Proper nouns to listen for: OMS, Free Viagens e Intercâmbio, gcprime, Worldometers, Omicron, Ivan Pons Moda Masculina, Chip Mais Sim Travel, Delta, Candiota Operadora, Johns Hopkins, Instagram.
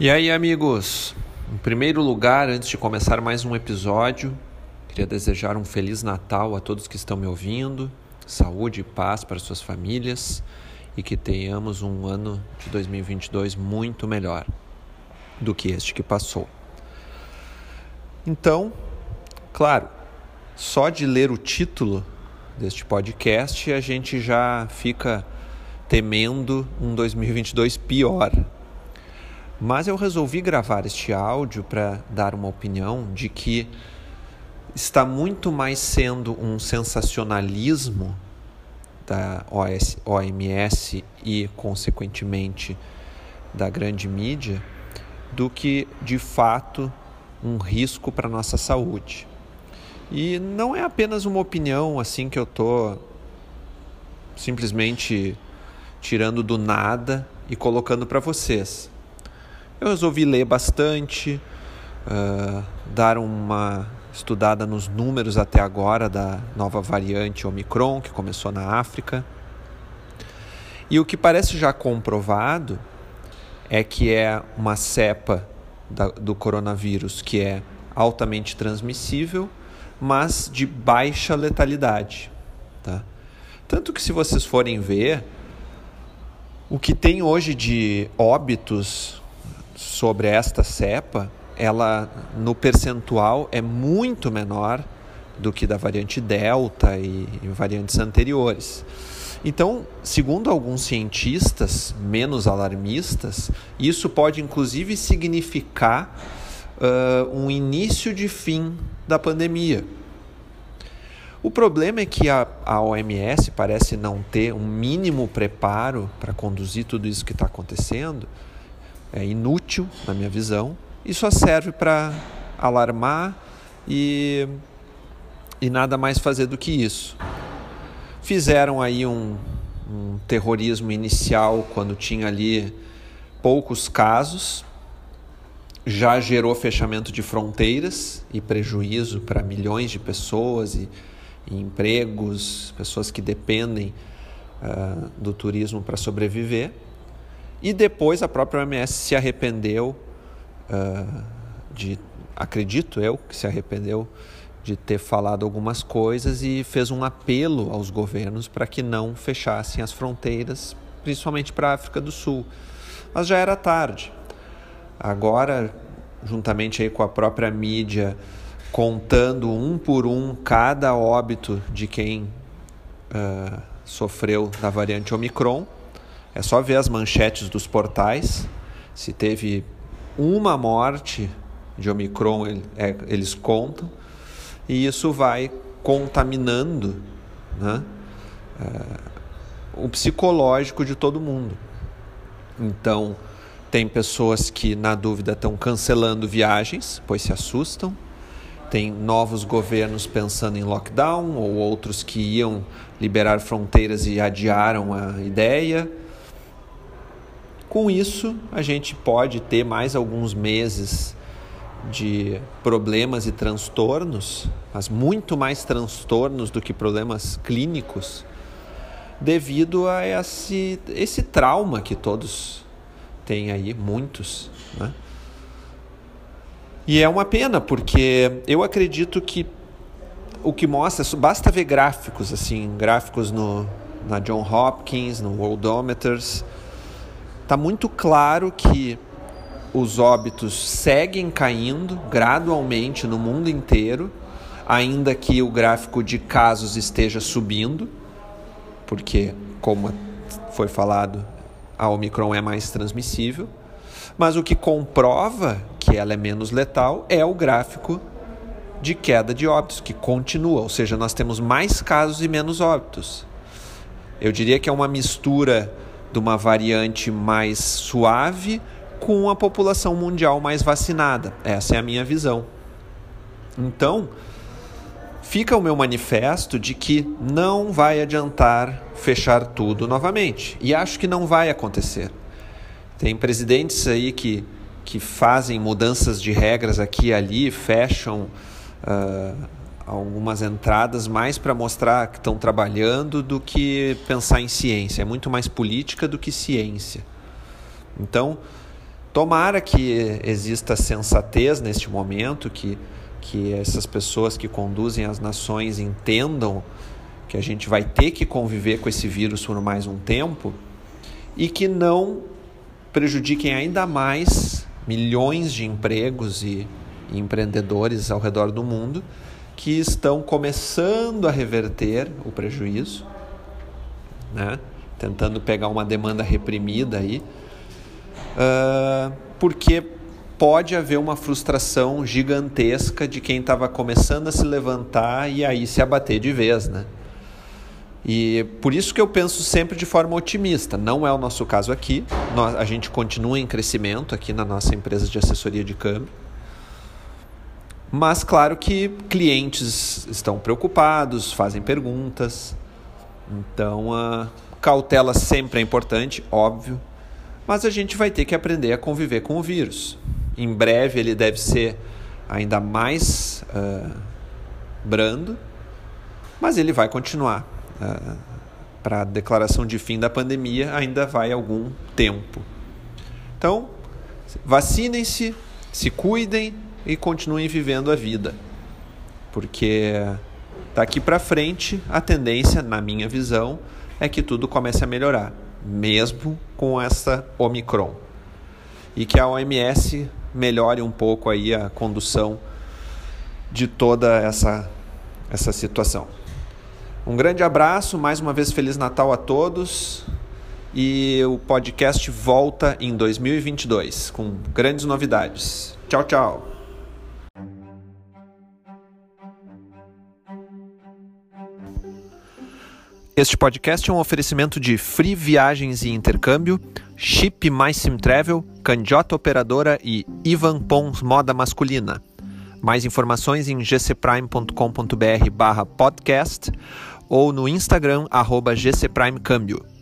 E aí, amigos, em primeiro lugar, antes de começar mais um episódio, queria desejar um Feliz Natal a todos que estão me ouvindo, saúde e paz para suas famílias e que tenhamos um ano de 2022 muito melhor do que este que passou. Então, claro, só de ler o título deste podcast a gente já fica temendo um 2022 pior. Mas eu resolvi gravar este áudio para dar uma opinião de que está muito mais sendo um sensacionalismo da OMS e, consequentemente, da grande mídia, do que, de fato, um risco para a nossa saúde. E não é apenas uma opinião assim que eu estou simplesmente tirando do nada e colocando para vocês. Eu resolvi ler bastante, dar uma estudada nos números até agora da nova variante Omicron, que começou na África. E o que parece já comprovado é que é uma cepa do coronavírus que é altamente transmissível, mas de baixa letalidade. Tá? Tanto que, se vocês forem ver, o que tem hoje de óbitos sobre esta cepa, ela no percentual é muito menor do que da variante Delta e variantes anteriores. Então, segundo alguns cientistas menos alarmistas, isso pode inclusive significar um início de fim da pandemia. O problema é que a OMS parece não ter um mínimo preparo para conduzir tudo isso que está acontecendo. É inútil, na minha visão, e só serve para alarmar e nada mais fazer do que isso. Fizeram aí um terrorismo inicial quando tinha ali poucos casos, já gerou fechamento de fronteiras e prejuízo para milhões de pessoas e empregos, pessoas que dependem do turismo para sobreviver. E depois a própria OMS se arrependeu, acredito eu, que se arrependeu de ter falado algumas coisas e fez um apelo aos governos para que não fechassem as fronteiras, principalmente para a África do Sul. Mas já era tarde. Agora, juntamente aí com a própria mídia, contando um por um cada óbito de quem sofreu da variante Omicron, é só ver as manchetes dos portais. Se teve uma morte de Omicron, eles contam. E isso vai contaminando, né, o psicológico de todo mundo. Então, tem pessoas que, na dúvida, estão cancelando viagens, pois se assustam. Tem novos governos pensando em lockdown, ou outros que iam liberar fronteiras e adiaram a ideia. Com isso, a gente pode ter mais alguns meses de problemas e transtornos, mas muito mais transtornos do que problemas clínicos, devido a esse trauma que todos têm aí, muitos, né? E é uma pena, porque eu acredito que o que mostra, basta ver gráficos, assim, gráficos na Johns Hopkins, no Worldometers. Está muito claro que os óbitos seguem caindo gradualmente no mundo inteiro, ainda que o gráfico de casos esteja subindo, porque, como foi falado, a Omicron é mais transmissível, mas o que comprova que ela é menos letal é o gráfico de queda de óbitos, que continua, ou seja, nós temos mais casos e menos óbitos. Eu diria que é uma mistura de uma variante mais suave com a população mundial mais vacinada. Essa é a minha visão. Então, fica o meu manifesto de que não vai adiantar fechar tudo novamente. E acho que não vai acontecer. Tem presidentes aí que fazem mudanças de regras aqui e ali, fecham algumas entradas mais para mostrar que estão trabalhando do que pensar em ciência. É muito mais política do que ciência. Então, Tomara que exista sensatez neste momento, que essas pessoas que conduzem as nações entendam que a gente vai ter que conviver com esse vírus por mais um tempo e que não prejudiquem ainda mais milhões de empregos e empreendedores ao redor do mundo que estão começando a reverter o prejuízo, né? Tentando pegar uma demanda reprimida aí, porque pode haver uma frustração gigantesca de quem estava começando a se levantar e aí se abater de vez, né? E por isso que eu penso sempre de forma otimista. Não é o nosso caso aqui. A gente continua em crescimento aqui na nossa empresa de assessoria de câmbio. Mas claro que clientes estão preocupados, fazem perguntas. Então a cautela sempre é importante, óbvio. Mas a gente vai ter que aprender a conviver com o vírus. Em breve ele deve ser ainda mais brando. Mas ele vai continuar. Para a declaração de fim da pandemia ainda vai algum tempo. Então, vacinem-se, se cuidem e continuem vivendo a vida, porque daqui para frente a tendência, na minha visão, é que tudo comece a melhorar, mesmo com essa Omicron, e que a OMS melhore um pouco aí a condução de toda essa situação. Um grande abraço, mais uma vez Feliz Natal a todos, e o podcast volta em 2022 com grandes novidades. Tchau, tchau! Este podcast é um oferecimento de Free Viagens e Intercâmbio, Chip Mais Sim Travel, Candiota Operadora e Ivan Pons Moda Masculina. Mais informações em gcprime.com.br/podcast ou no Instagram @gcprimecâmbio.